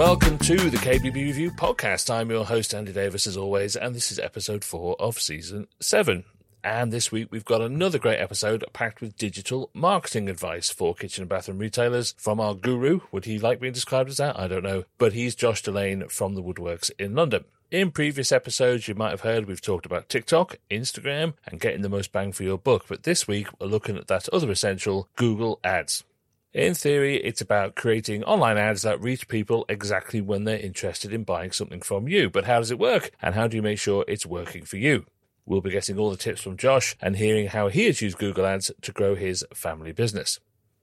Welcome to the KBB Review Podcast. I'm your host, Andy Davies, as always, and this is episode 4 of season 7. And this week we've got another great episode packed with digital marketing advice for kitchen and bathroom retailers from our guru. Would he like being described as that? I don't know. But he's Josh Delaney from The Woodworks in London. In previous episodes, you might have heard we've talked about TikTok, Instagram, and getting the most bang for your buck. But this week we're looking at that other essential, Google Ads. In theory, it's about creating online ads that reach people exactly when they're interested in buying something from you. But how does it work? And how do you make sure it's working for you? We'll be getting all the tips from Josh and hearing how he has used Google Ads to grow his family business.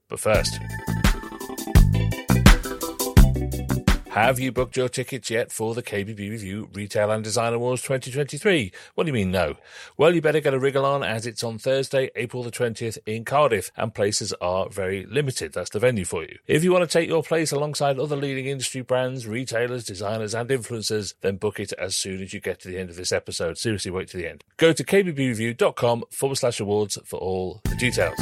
But first, have you booked your tickets yet for the KBB Review Retail and Design Awards 2023? What do you mean, no? Well, you better get a wriggle on, as it's on Thursday, April the 20th in Cardiff, and places are very limited. That's the venue for you. If you want to take your place alongside other leading industry brands, retailers, designers, and influencers, then book it as soon as you get to the end of this episode. Seriously, wait to the end. Go to kbbreview.com/awards for all the details.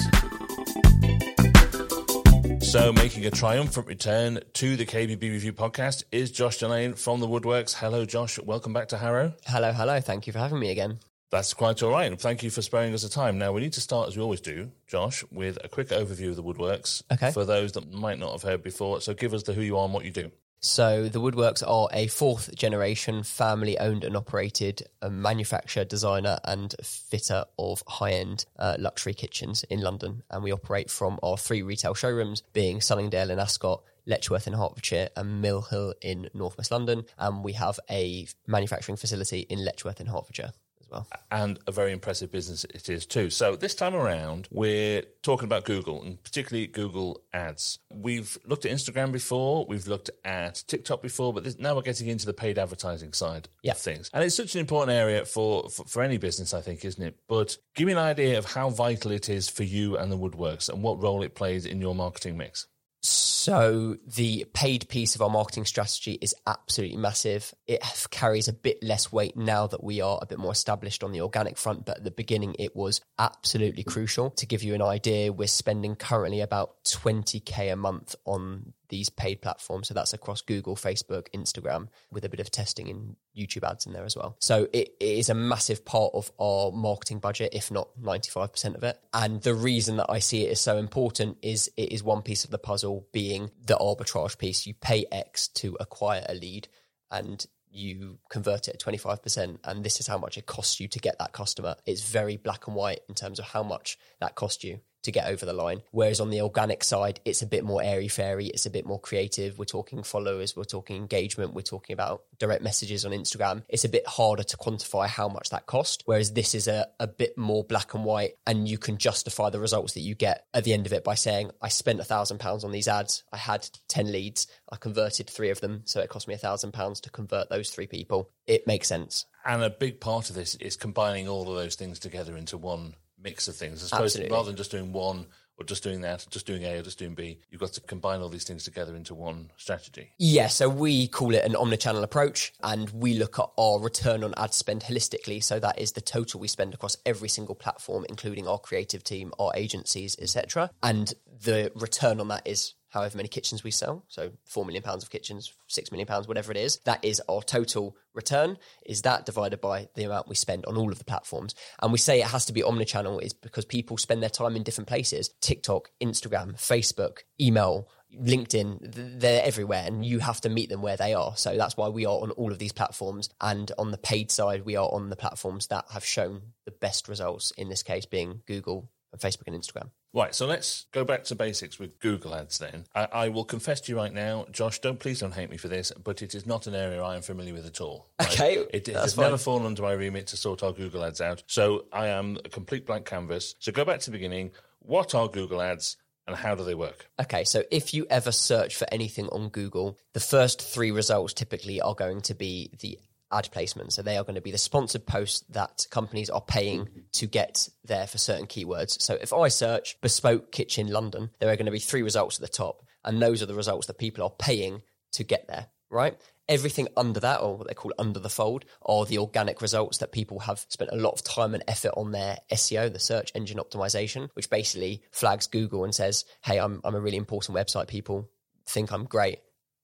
So, making a triumphant return to the KBB Review Podcast is Josh Delaney from The Woodworks. Hello, Josh. Welcome back to Harrow. Hello. Thank you for having me again. That's quite all right. And thank you for sparing us the time. Now, we need to start, as we always do, Josh, with a quick overview of The Woodworks for those that might not have heard before. So, give us the who you are and what you do. So, The Woodworks are a fourth-generation family-owned and operated manufacturer, designer and fitter of high-end luxury kitchens in London. And we operate from our 3 retail showrooms, being Sunningdale in Ascot, Letchworth in Hertfordshire and Mill Hill in North West London. And we have a manufacturing facility in Letchworth in Hertfordshire. Well. And a very impressive business it is too. So this time around, we're talking about Google and particularly Google Ads. We've looked at Instagram before, we've looked at TikTok before, but now we're getting into the paid advertising side of things. And it's such an important area for any business, I think, isn't it? But give me an idea of how vital it is for you and The Woodworks and what role it plays in your marketing mix. So the paid piece of our marketing strategy is absolutely massive. It carries a bit less weight now that we are a bit more established on the organic front, but at the beginning it was absolutely crucial. To give you an idea, we're spending currently about 20k a month on these paid platforms. So that's across Google, Facebook, Instagram, with a bit of testing in YouTube ads in there as well. So it is a massive part of our marketing budget, if not 95% of it. And the reason that I see it is so important is it is one piece of the puzzle, being the arbitrage piece. You pay X to acquire a lead and you convert it at 25%, and this is how much it costs you to get that customer. It's very black and white in terms of how much that cost you to get over the line. Whereas on the organic side, it's a bit more airy-fairy. It's a bit more creative. We're talking followers. We're talking engagement. We're talking about direct messages on Instagram. It's a bit harder to quantify how much that cost. Whereas this is a bit more black and white, and you can justify the results that you get at the end of it by saying, I spent £1,000 on these ads. I had 10 leads. I converted 3 of them. So it cost me £1,000 to convert those 3 people. It makes sense. And a big part of this is combining all of those things together into one mix of things. I suppose rather than just doing one or just doing that, just doing A or just doing B, you've got to combine all these things together into one strategy. Yeah, so we call it an omnichannel approach, and we look at our return on ad spend holistically. So that is the total we spend across every single platform, including our creative team, our agencies, etc. And the return on that is however many kitchens we sell. So £4 million of kitchens, £6 million, whatever it is. That is our total return, is that divided by the amount we spend on all of the platforms. And we say it has to be omnichannel is because people spend their time in different places. TikTok, Instagram, Facebook, email, LinkedIn, they're everywhere, and you have to meet them where they are. So that's why we are on all of these platforms. And on the paid side, we are on the platforms that have shown the best results, in this case being Google, Facebook and Instagram. Right, so let's go back to basics with Google Ads then. I will confess to you right now, Josh, please don't hate me for this, but it is not an area I am familiar with at all. Right? Okay, it has never fallen under my remit to sort our Google Ads out, so I am a complete blank canvas. So go back to the beginning. What are Google Ads and how do they work? Okay, so if you ever search for anything on Google, the first 3 results typically are going to be the ad placement. So they are going to be the sponsored posts that companies are paying to get there for certain keywords. So if I search bespoke kitchen London, there are going to be 3 results at the top. And those are the results that people are paying to get there, right? Everything under that, or what they call under the fold, are the organic results that people have spent a lot of time and effort on their SEO, the search engine optimization, which basically flags Google and says, hey, I'm a really important website. People think I'm great.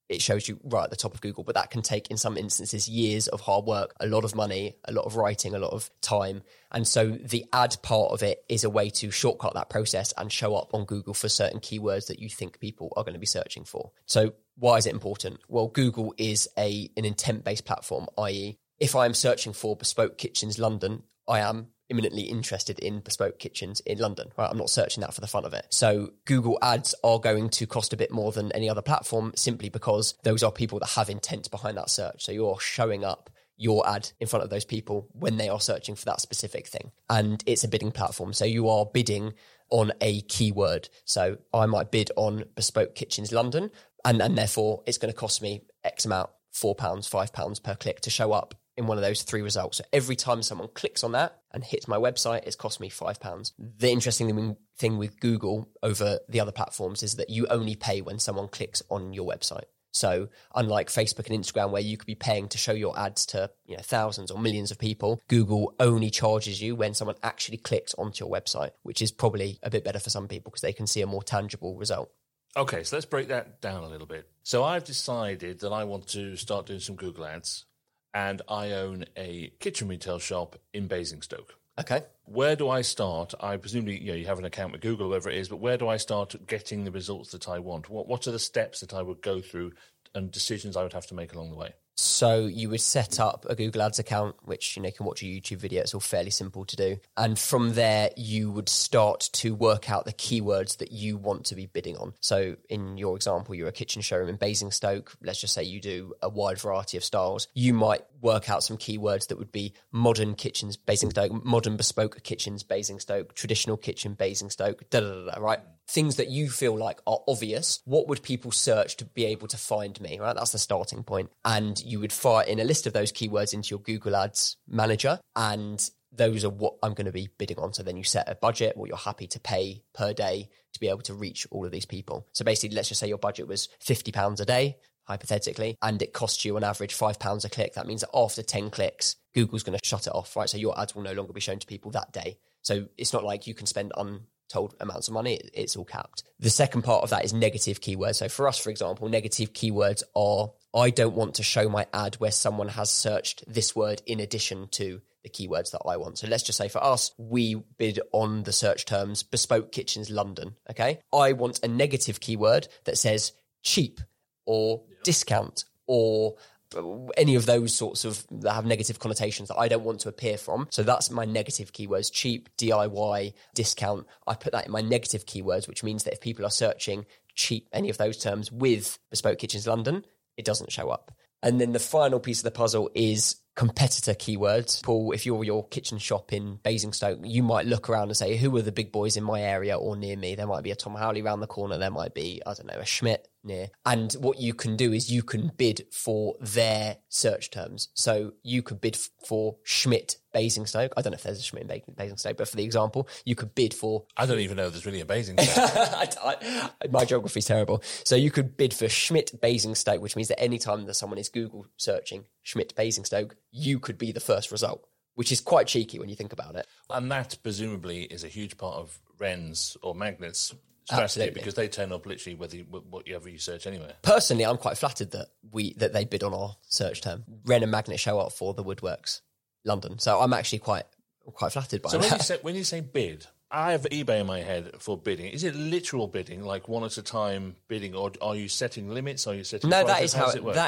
it shows you right at the top of Google, but that can take, in some instances, years of hard work, a lot of money, a lot of writing, a lot of time. And so the ad part of it is a way to shortcut that process and show up on Google for certain keywords that you think people are going to be searching for. So why is it important? Well, Google is an intent-based platform, i.e. if I'm searching for bespoke kitchens London, I am imminently interested in bespoke kitchens in London, right? I'm not searching that for the fun of it. So Google ads are going to cost a bit more than any other platform simply because those are people that have intent behind that search. So you're showing up your ad in front of those people when they are searching for that specific thing. And it's a bidding platform. So you are bidding on a keyword. So I might bid on bespoke kitchens London, and therefore it's going to cost me X amount, £4, £5 per click to show up in one of those three results. So every time someone clicks on that and hits my website, it's cost me £5. The interesting thing with Google over the other platforms is that you only pay when someone clicks on your website. So unlike Facebook and Instagram, where you could be paying to show your ads to thousands or millions of people, Google only charges you when someone actually clicks onto your website, which is probably a bit better for some people because they can see a more tangible result. Okay, so let's break that down a little bit. So I've decided that I want to start doing some Google ads, and I own a kitchen retail shop in Basingstoke. Okay. Where do I start? I presumably, you have an account with Google, whatever it is, but where do I start getting the results that I want? What are the steps that I would go through and decisions I would have to make along the way? So you would set up a Google Ads account, which you can watch a YouTube video. It's all fairly simple to do. And from there, you would start to work out the keywords that you want to be bidding on. So in your example, you're a kitchen showroom in Basingstoke. Let's just say you do a wide variety of styles. You might work out some keywords that would be modern kitchens Basingstoke, modern bespoke kitchens Basingstoke, traditional kitchen Basingstoke, right? Things that you feel like are obvious. What would people search to be able to find me, right? That's the starting point. And you would fire in a list of those keywords into your Google Ads manager, and those are what I'm going to be bidding on. So then you set a budget, what you're happy to pay per day to be able to reach all of these people. So basically, let's just say your budget was £50 a day, hypothetically, and it costs you on average £5 a click. That means that after 10 clicks, Google's going to shut it off, right? So your ads will no longer be shown to people that day. So it's not like you can spend untold amounts of money. It's all capped. The second part of that is negative keywords. So for us, for example, negative keywords are, I don't want to show my ad where someone has searched this word in addition to the keywords that I want. So let's just say for us, we bid on the search terms bespoke kitchens London, okay? I want a negative keyword that says cheap or discount or any of those sorts of that have negative connotations that I don't want to appear from. So that's my negative keywords, cheap, DIY, discount. I put that in my negative keywords, which means that if people are searching cheap, any of those terms with bespoke kitchens London, it doesn't show up. And then the final piece of the puzzle is competitor keywords. Paul, if you're your kitchen shop in Basingstoke, you might look around and say, who are the big boys in my area or near me? There might be a Tom Howley around the corner. There might be, a Schmidt near. And what you can do is you can bid for their search terms. So you could bid for Schmidt Basingstoke. I don't know if there's a Schmidt in Basingstoke, but for the example, you could bid for... I don't even know if there's really a Basingstoke. My geography's terrible. So you could bid for Schmidt Basingstoke, which means that anytime that someone is Google searching Schmidt Basingstoke, you could be the first result, which is quite cheeky when you think about it. And that presumably is a huge part of Wren's or Magnet's strategy. Absolutely. Because they turn up literally whatever you search anywhere. Personally, I'm quite flattered that they bid on our search term. Wren and Magnet show up for the Woodworks London. So I'm actually quite flattered by that. So when you say bid, I have eBay in my head for bidding. Is it literal bidding, like one at a time bidding, or are you setting limits? Are you setting prices? No, that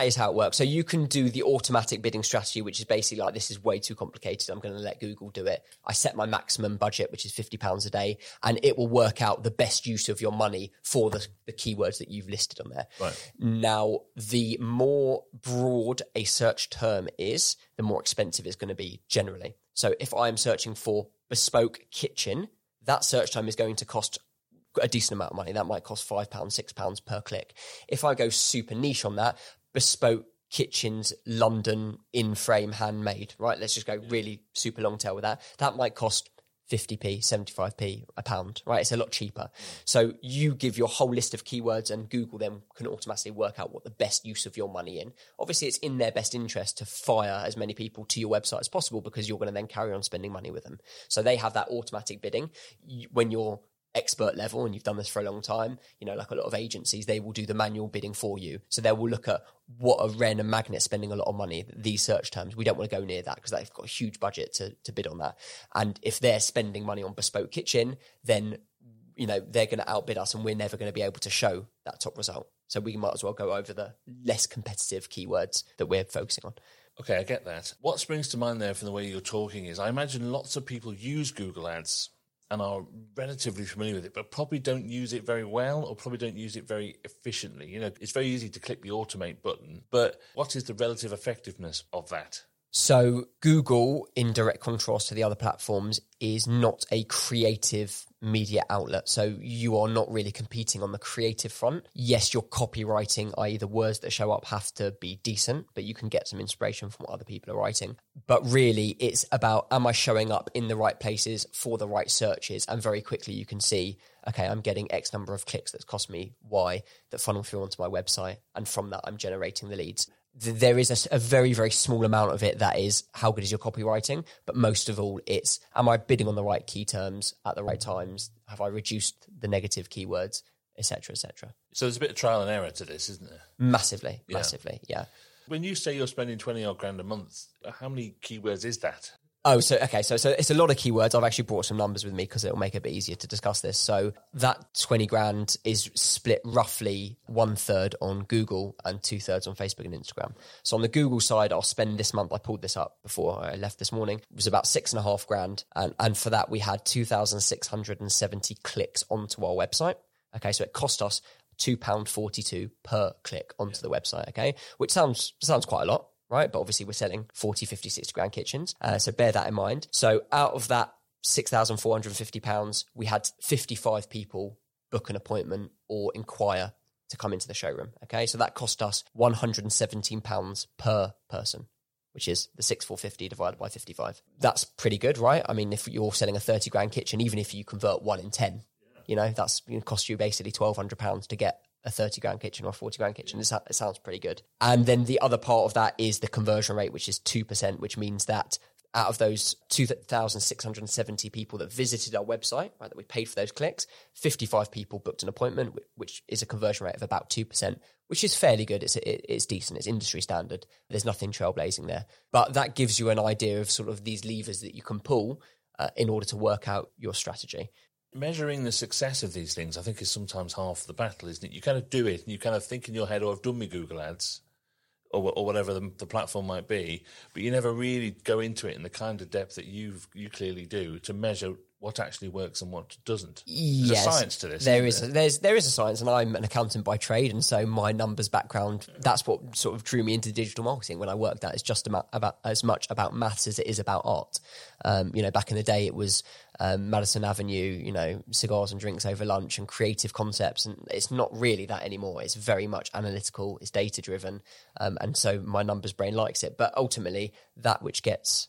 is how it works. So you can do the automatic bidding strategy, which is basically like, this is way too complicated. I'm going to let Google do it. I set my maximum budget, which is £50 a day, and it will work out the best use of your money for the keywords that you've listed on there. Right. Now, the more broad a search term is, the more expensive it's going to be generally. So if I'm searching for bespoke kitchen, that search time is going to cost a decent amount of money. That might cost £5, £6 per click. If I go super niche on that, bespoke kitchens, London, in-frame, handmade, right? Let's just go really super long tail with that. That might cost 50p, 75p, a £1, right? It's a lot cheaper. So you give your whole list of keywords and Google then can automatically work out what the best use of your money in. Obviously, it's in their best interest to fire as many people to your website as possible because you're going to then carry on spending money with them. So they have that automatic bidding. When you're expert level, and you've done this for a long time, you know, like a lot of agencies, they will do the manual bidding for you. So they will look at what are Wren and Magnet spending a lot of money, these search terms. We don't want to go near that because they've got a huge budget to bid on that. And if they're spending money on bespoke kitchen, then, you know, they're going to outbid us and we're never going to be able to show that top result. So we might as well go over the less competitive keywords that we're focusing on. Okay, I get that. What springs to mind there from the way you're talking is I imagine lots of people use Google Ads and are relatively familiar with it, but probably don't use it very well or probably don't use it very efficiently. You know, it's very easy to click the automate button, but what is the relative effectiveness of that? So Google, in direct contrast to the other platforms, is not a creative media outlet. So you are not really competing on the creative front. Yes, your copywriting, i.e. the words that show up, have to be decent, but you can get some inspiration from what other people are writing. But really, it's about, am I showing up in the right places for the right searches? And very quickly you can see, okay, I'm getting X number of clicks that's cost me Y that funnel through onto my website. And from that, I'm generating the leads. There is a very, very small amount of it that is how good is your copywriting, but most of all, it's am I bidding on the right key terms at the right times? Have I reduced the negative keywords, et cetera, et cetera? So there's a bit of trial and error to this, isn't there? Massively, yeah. When you say you're spending 20 odd grand a month, how many keywords is that? Oh, so it's a lot of keywords. I've actually brought some numbers with me because it'll make it a bit easier to discuss this. So that 20 grand is split roughly 1/3 on Google and 2/3 on Facebook and Instagram. So on the Google side, I'll spend this month, I pulled this up before I left this morning, it was about 6.5 grand. And for that, we had 2,670 clicks onto our website. Okay, so it cost us £2.42 per click onto the website, okay, which sounds quite a lot. Right? But obviously we're selling 40, 50, 60 grand kitchens. So bear that in mind. So out of that £6,450, we had 55 people book an appointment or inquire to come into the showroom. Okay. So that cost us £117 per person, which is the 6,450 divided by 55. That's pretty good, right? I mean, if you're selling a 30 grand kitchen, even if you convert 1 in 10, you know, that's going to cost you basically £1,200 to get a 30 grand kitchen or a 40 grand kitchen. It sounds pretty good. And then the other part of that is the conversion rate, which is 2%, which means that out of those 2,670 people that visited our website, right, that we paid for those clicks, 55 people booked an appointment, which is a conversion rate of about 2%, which is fairly good. It's decent. It's industry standard. There's nothing trailblazing there. But that gives you an idea of sort of these levers that you can pull in order to work out your strategy. Measuring the success of these things, I think, is sometimes half the battle, isn't it? You kind of do it and you kind of think in your head, oh, I've done my Google Ads or whatever the platform might be, but you never really go into it in the kind of depth that you clearly do to measure what actually works and what doesn't. Yes, there's a science to this. There is a science, and I'm an accountant by trade, and so my numbers background, that's what sort of drew me into digital marketing when I worked at. It's just about as much about maths as it is about art. You know, back in the day, it was... Madison Avenue, you know, cigars and drinks over lunch and creative concepts. And it's not really that anymore. It's very much analytical. It's data driven. And so my numbers brain likes it. But ultimately, that which gets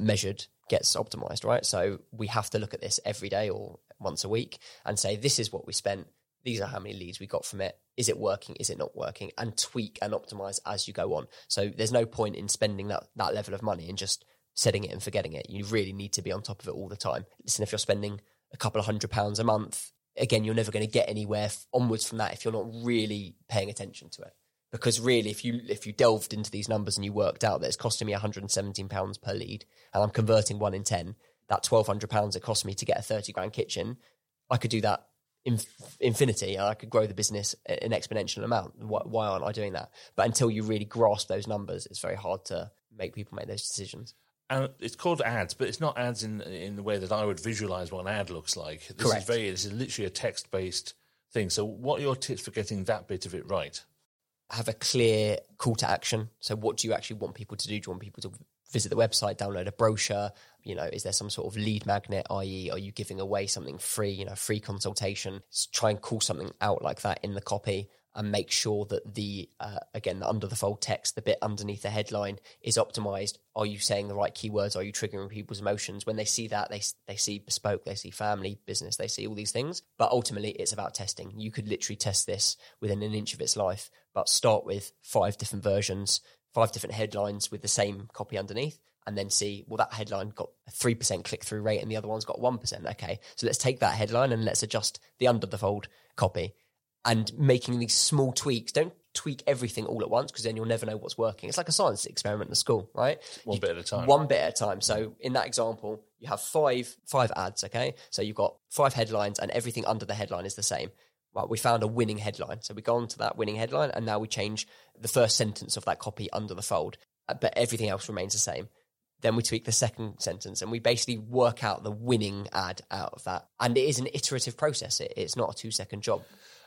measured gets optimized, right? So we have to look at this every day or once a week and say, this is what we spent. These are how many leads we got from it. Is it working? Is it not working? And tweak and optimize as you go on. So there's no point in spending that level of money and just setting it and forgetting it. You really need to be on top of it all the time. Listen, if you're spending a couple of £100 a month, again, you're never going to get anywhere onwards from that if you're not really paying attention to it. Because really, if you delved into these numbers and you worked out that it's costing me £117 per lead and I'm converting 1 in 10, that £1,200 it cost me to get a 30 grand kitchen, I could do that in infinity and I could grow the business an exponential amount. Why aren't I doing that? But until you really grasp those numbers, it's very hard to make people make those decisions. And it's called ads, but it's not ads in the way that I would visualise what an ad looks like. Correct. This is literally a text-based thing. So what are your tips for getting that bit of it right? Have a clear call to action. So what do you actually want people to do? Do you want people to visit the website, download a brochure? You know, is there some sort of lead magnet, i.e. are you giving away something free, you know, free consultation? Just try and call something out like that in the copy. And make sure that the under the fold text, the bit underneath the headline is optimized. Are you saying the right keywords? Are you triggering people's emotions? When they see that, they see bespoke, they see family, business, they see all these things. But ultimately, it's about testing. You could literally test this within an inch of its life, but start with 5 different versions, 5 different headlines with the same copy underneath. and then see, well, that headline got a 3% click-through rate and the other one's got 1%. Okay, so let's take that headline and let's adjust the under the fold copy, and making these small tweaks. Don't tweak everything all at once, because then you'll never know what's working. It's like a science experiment at school, right? One bit at a time. So in that example, you have five ads, okay? So you've got five headlines and everything under the headline is the same. Well, we found a winning headline. So we go on to that winning headline and now we change the first sentence of that copy under the fold, but everything else remains the same. Then we tweak the second sentence and we basically work out the winning ad out of that. And it is an iterative process. It's not a 2-second job.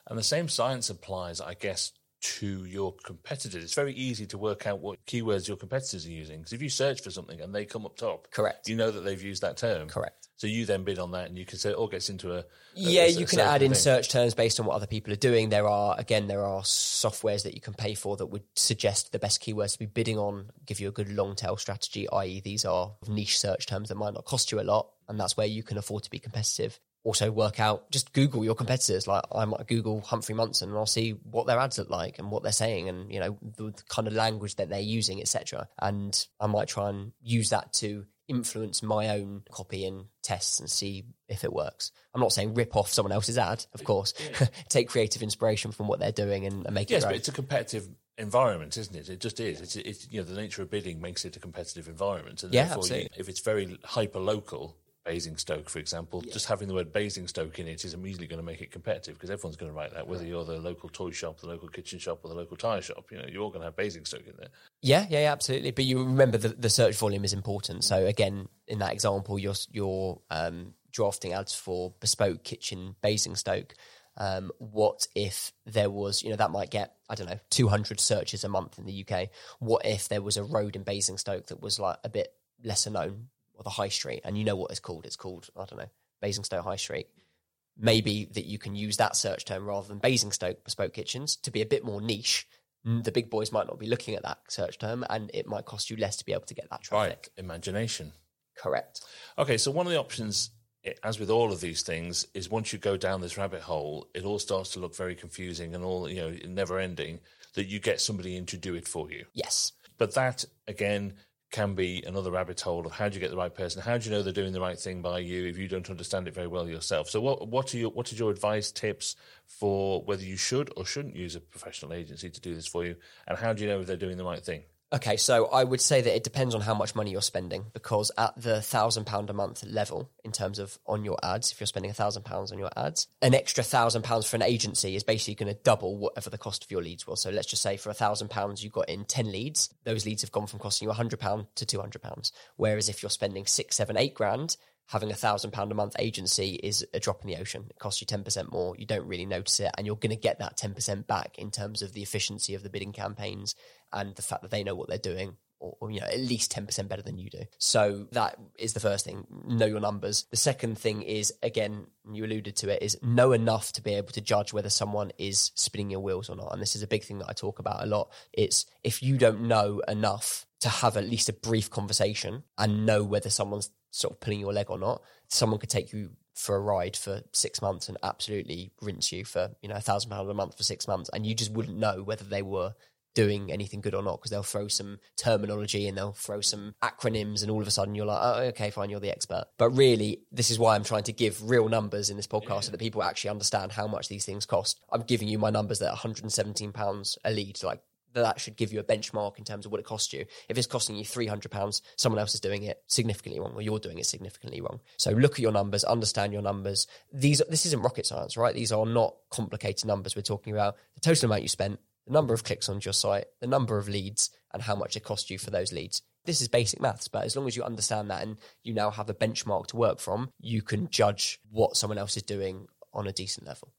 And the same science applies, I guess, to your competitors. It's very easy to work out what keywords your competitors are using, because if you search for something and they come up top, correct, you know that they've used that term. Correct. So you then bid on that, and you can say it all gets into a... Yeah, you can add in search terms based on what other people are doing. There are softwares that you can pay for that would suggest the best keywords to be bidding on, give you a good long tail strategy, i.e. these are niche search terms that might not cost you a lot, and that's where you can afford to be competitive. Also work out, just Google your competitors. Like I might Google Humphrey Munson and I'll see what their ads look like and what they're saying and, you know, the kind of language that they're using, etc. And I might try and use that to influence my own copy and tests and see if it works. I'm not saying rip off someone else's ad, of course. Yeah. Take creative inspiration from what they're doing and make it right. But it's a competitive environment, isn't it? It just is. It's you know, the nature of bidding makes it a competitive environment. And therefore, if it's very hyper-local... Basingstoke, for example, just having the word Basingstoke in it is immediately going to make it competitive, because everyone's going to write that, whether you're the local toy shop, the local kitchen shop, or the local tyre shop. You know, you're all going to have Basingstoke in there. Yeah, absolutely. But you remember the search volume is important. So again, in that example, you're drafting ads for bespoke kitchen Basingstoke. What if there was, you know, that might get, I don't know, 200 searches a month in the UK. What if there was a road in Basingstoke that was like a bit lesser known? Or the high street, and you know what it's called. It's called, I don't know, Basingstoke High Street. Maybe that you can use that search term rather than Basingstoke Bespoke Kitchens to be a bit more niche. The big boys might not be looking at that search term, and it might cost you less to be able to get that traffic. Right, imagination. Correct. Okay, so one of the options, as with all of these things, is once you go down this rabbit hole, it all starts to look very confusing and all, you know, never ending, that you get somebody in to do it for you. Yes. But that, again, can be another rabbit hole of how do you get the right person? How do you know they're doing the right thing by you if you don't understand it very well yourself? So what is your advice, tips for whether you should or shouldn't use a professional agency to do this for you? And how do you know if they're doing the right thing? Okay, so I would say that it depends on how much money you're spending, because at the £1,000 a month level, in terms of on your ads, if you're spending £1,000 on your ads, an extra £1,000 for an agency is basically going to double whatever the cost of your leads was. So let's just say for £1,000 you got in 10 leads, those leads have gone from costing you £100 to £200. Whereas if you're spending 6, 7, 8 grand, having a £1,000 a month agency is a drop in the ocean. It costs you 10% more. You don't really notice it. And you're going to get that 10% back in terms of the efficiency of the bidding campaigns and the fact that they know what they're doing, or you know, at least 10% better than you do. So that is the first thing. Know your numbers. The second thing is, again, you alluded to it, is know enough to be able to judge whether someone is spinning your wheels or not. And this is a big thing that I talk about a lot. It's if you don't know enough to have at least a brief conversation and know whether someone's sort of pulling your leg or not. Someone could take you for a ride for 6 months and absolutely rinse you for, you know, £1,000 a month for 6 months, and you just wouldn't know whether they were doing anything good or not, because they'll throw some terminology and they'll throw some acronyms, and all of a sudden you're like, oh, okay, fine, you're the expert. But really, this is why I'm trying to give real numbers in this podcast so that people actually understand how much these things cost. I'm giving you my numbers that are £117 a lead, like that should give you a benchmark in terms of what it costs you. If it's costing you £300, someone else is doing it significantly wrong, or you're doing it significantly wrong. So look at your numbers, understand your numbers. This isn't rocket science, right? These are not complicated numbers. We're talking about the total amount you spent, the number of clicks onto your site, the number of leads, and how much it cost you for those leads. This is basic maths, but as long as you understand that and you now have a benchmark to work from, you can judge what someone else is doing on a decent level.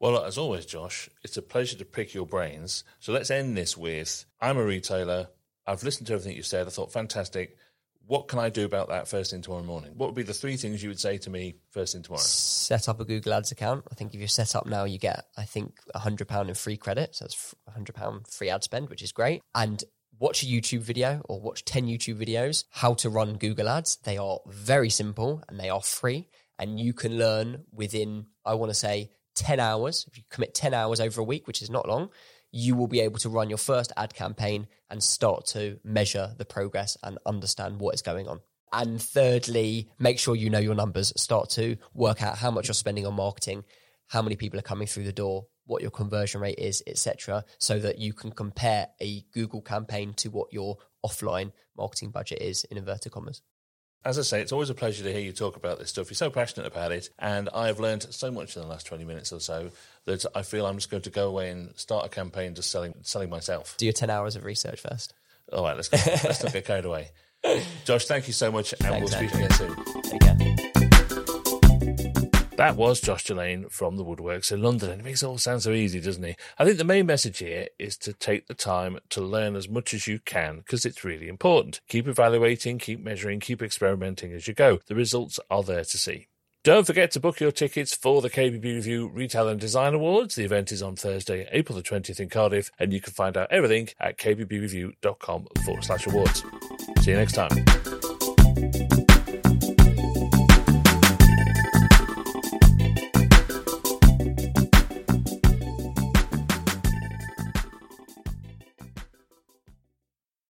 Well, as always, Josh, it's a pleasure to pick your brains. So let's end this with, I'm a retailer. I've listened to everything you said. I thought, fantastic. What can I do about that first thing tomorrow morning? What would be the 3 things you would say to me first thing tomorrow? Set up a Google Ads account. I think if you're set up now, you get, I think, £100 in free credit. So that's £100 free ad spend, which is great. And watch a YouTube video, or watch 10 YouTube videos, how to run Google Ads. They are very simple and they are free. And you can learn within, I want to say, 10 hours, if you commit 10 hours over a week, which is not long, you will be able to run your first ad campaign and start to measure the progress and understand what is going on. And thirdly, make sure you know your numbers. Start to work out how much you're spending on marketing, how many people are coming through the door, what your conversion rate is, etc., so that you can compare a Google campaign to what your offline marketing budget is, in inverted commas. As I say, it's always a pleasure to hear you talk about this stuff. You're so passionate about it, and I've learned so much in the last 20 minutes or so that I feel I'm just going to go away and start a campaign just selling myself. Do your 10 hours of research first. All right, let's not get carried away. Josh, thank you so much, and Thanks, we'll speak again soon. Take care. That was Josh Delaney from The Woodworks in London, and it makes it all sound so easy, doesn't it? I think the main message here is to take the time to learn as much as you can, because it's really important. Keep evaluating, keep measuring, keep experimenting as you go. The results are there to see. Don't forget to book your tickets for the KBB Review Retail and Design Awards. The event is on Thursday, April the 20th in Cardiff, and you can find out everything at kbbreview.com/awards. See you next time.